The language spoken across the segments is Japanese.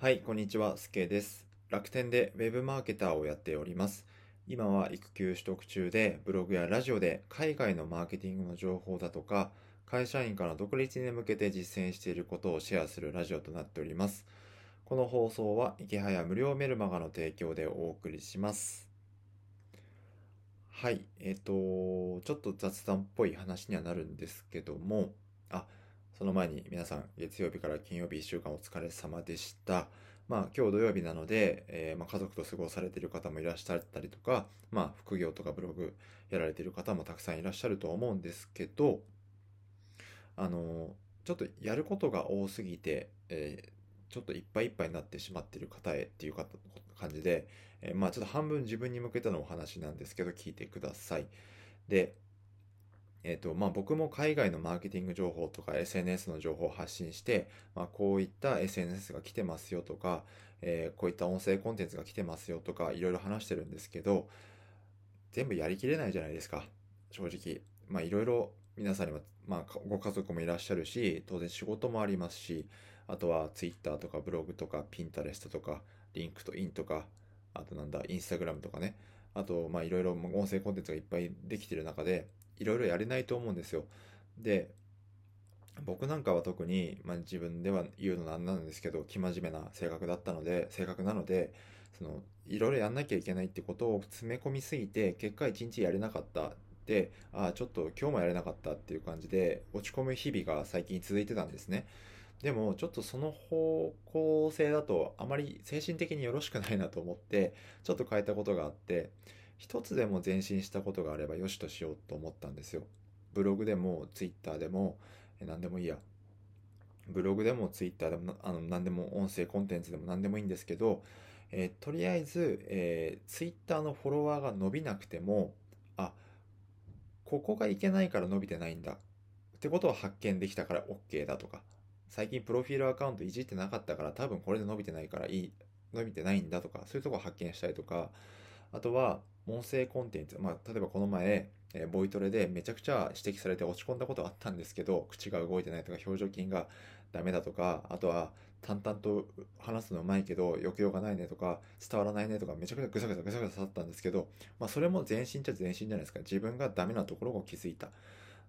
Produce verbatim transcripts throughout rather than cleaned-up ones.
はい、こんにちは、すけです。楽天でウェブマーケターをやっております。今は育休取得中で、ブログやラジオで海外のマーケティングの情報だとか、会社員から独立に向けて実践していることをシェアするラジオとなっております。この放送は、池早無料メルマガの提供でお送りします。はい、えっと、ちょっと雑談っぽい話にはなるんですけども、あ、その前に皆さん、月曜日から金曜日いっしゅうかんお疲れ様でした。まあ今日土曜日なので、えーまあ、家族と過ごされている方もいらっしゃったりとか、まあ副業とかブログやられている方もたくさんいらっしゃると思うんですけど、あの、ちょっとやることが多すぎて、えー、ちょっといっぱいいっぱいになってしまっている方へっていうか感じで、えー、まあちょっと半分自分に向けてのお話なんですけど、聞いてください。で、えーとまあ、僕も海外のマーケティング情報とか エスエヌエス の情報を発信して、まあ、こういった エスエヌエス が来てますよとか、えー、こういった音声コンテンツが来てますよとかいろいろ話してるんですけど、全部やりきれないじゃないですか、正直。まあいろいろ皆さんにも、まあ、ご家族もいらっしゃるし、当然仕事もありますし、あとは Twitter とかブログとか Pinterest とか LinkedIn とか、あとなんだ Instagram とかね、あとまあいろいろ音声コンテンツがいっぱいできてる中でいろいろやれないと思うんですよ。で、僕なんかは特に、まあ、自分では言うのなんなんですけど、生真面目な性格だったので、性格なので、そのいろいろやんなきゃいけないってことを詰め込みすぎて、結果一日やれなかったで、ああちょっと今日もやれなかったっていう感じで落ち込む日々が最近続いてたんですね。でもちょっとその方向性だとあまり精神的によろしくないなと思って、ちょっと変えたことがあって、一つでも前進したことがあればよしとしようと思ったんですよ。ブログでもツイッターでも何でもいいや。ブログでもツイッターでもあの何でも音声コンテンツでも何でもいいんですけど、えー、とりあえず、えー、ツイッターのフォロワーが伸びなくても、あ、ここがいけないから伸びてないんだってことを発見できたから OK だとか、最近プロフィールアカウントいじってなかったから多分これで伸びてないからいい、伸びてないんだとか、そういうとこを発見したりとか、あとは音声コンテンツ、まあ、例えばこの前、えー、ボイトレでめちゃくちゃ指摘されて落ち込んだことあったんですけど、口が動いてないとか、表情筋がダメだとか、あとは淡々と話すのうまいけど抑揚がないねとか、伝わらないねとか、めちゃくちゃぐさぐさぐさぐさ刺さったんですけど、まあ、それも前進っちゃ前進じゃないですか。自分がダメなところを気づいた。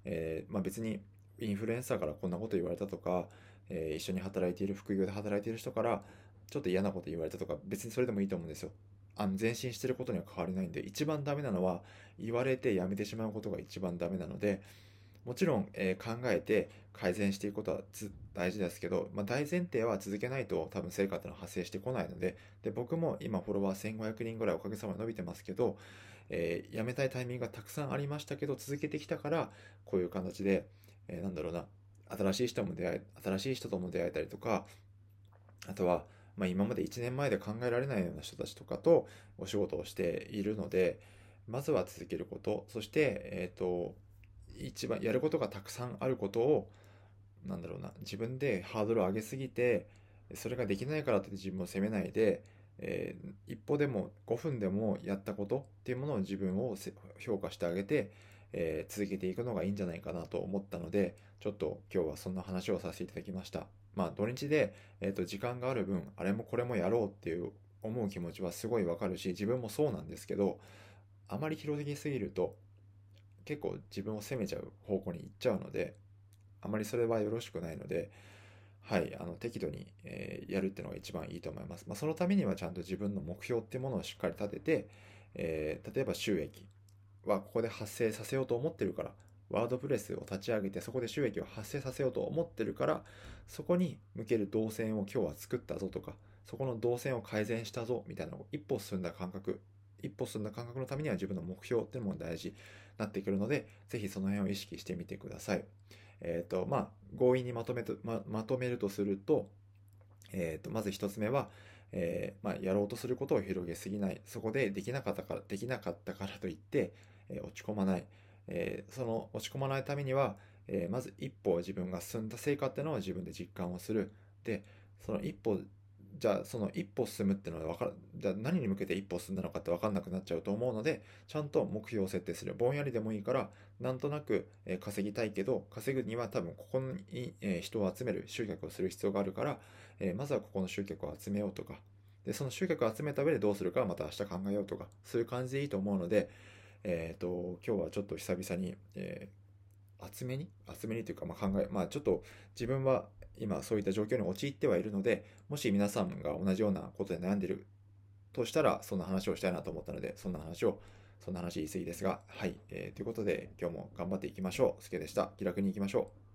えーまあ、別にインフルエンサーからこんなこと言われたとか、えー、一緒に働いている、副業で働いている人からちょっと嫌なこと言われたとか、別にそれでもいいと思うんですよ。あの前進してることには変わりないんで、一番ダメなのは言われてやめてしまうことが一番ダメなので、もちろん、えー、考えて改善していくことは大事ですけど、まあ、大前提は続けないと多分成果っていうのは発生してこないの で, で僕も今フォロワーせんごひゃくにんぐらいおかげさまで伸びてますけど、えー、やめたいタイミングがたくさんありましたけど、続けてきたからこういう形で、えー、なんだろうな、新しい人も出会え新しい人とも出会えたりとか、あとはまあ、今までいちねんまえで考えられないような人たちとかとお仕事をしているので、まずは続けること、そして、えーと、一番やることがたくさんあることを、なんだろうな、自分でハードルを上げすぎて、それができないからって自分を責めないで、えー、一歩でもごふんでもやったことっていうものを自分を評価してあげて、えー、続けていくのがいいんじゃないかなと思ったので、ちょっと今日はそんな話をさせていただきました。まあ土日で、えーと、時間がある分、あれもこれもやろうっていう思う気持ちはすごいわかるし、自分もそうなんですけど、あまり広げすぎると結構自分を責めちゃう方向に行っちゃうので、あまりそれはよろしくないので、はい、あの適度に、えー、やるっていうのが一番いいと思います。まあ、そのためにはちゃんと自分の目標っていうものをしっかり立てて、えー、例えば収益はここで発生させようと思ってるから、ワードプレスを立ち上げてそこで収益を発生させようと思ってるから、そこに向ける動線を今日は作ったぞとか、そこの動線を改善したぞみたいなのを一歩進んだ感覚一歩進んだ感覚のためには自分の目標っていうのも大事になってくるので、ぜひその辺を意識してみてください。えっとまあ強引にまとめと、ま、まとめるとすると、えっとまず一つ目は、えーまあ、やろうとすることを広げすぎない。そこでできなかったからできなかったからといって、えー、落ち込まない。えー、その落ち込まないためには、えー、まず一歩自分が進んだ成果っていうのを自分で実感をする。で、その一歩、じゃあその一歩進むっていうのは分か、じゃあ何に向けて一歩進んだのかって分かんなくなっちゃうと思うので、ちゃんと目標を設定する。ぼんやりでもいいから、なんとなく稼ぎたいけど、稼ぐには多分ここに人を集める、集客をする必要があるから、えー、まずはここの集客を集めようとか、でその集客を集めた上でどうするかはまた明日考えようとか、そういう感じでいいと思うので、えー、と今日はちょっと久々に、えー、厚めに厚めにというか、まあ考えまあ、ちょっと自分は今そういった状況に陥ってはいるので、もし皆さんが同じようなことで悩んでいるとしたら、そんな話をしたいなと思ったので、そんな話をそんな話言い過ぎですが、はい、えー、ということで今日も頑張っていきましょう。すけでした。気楽にいきましょう。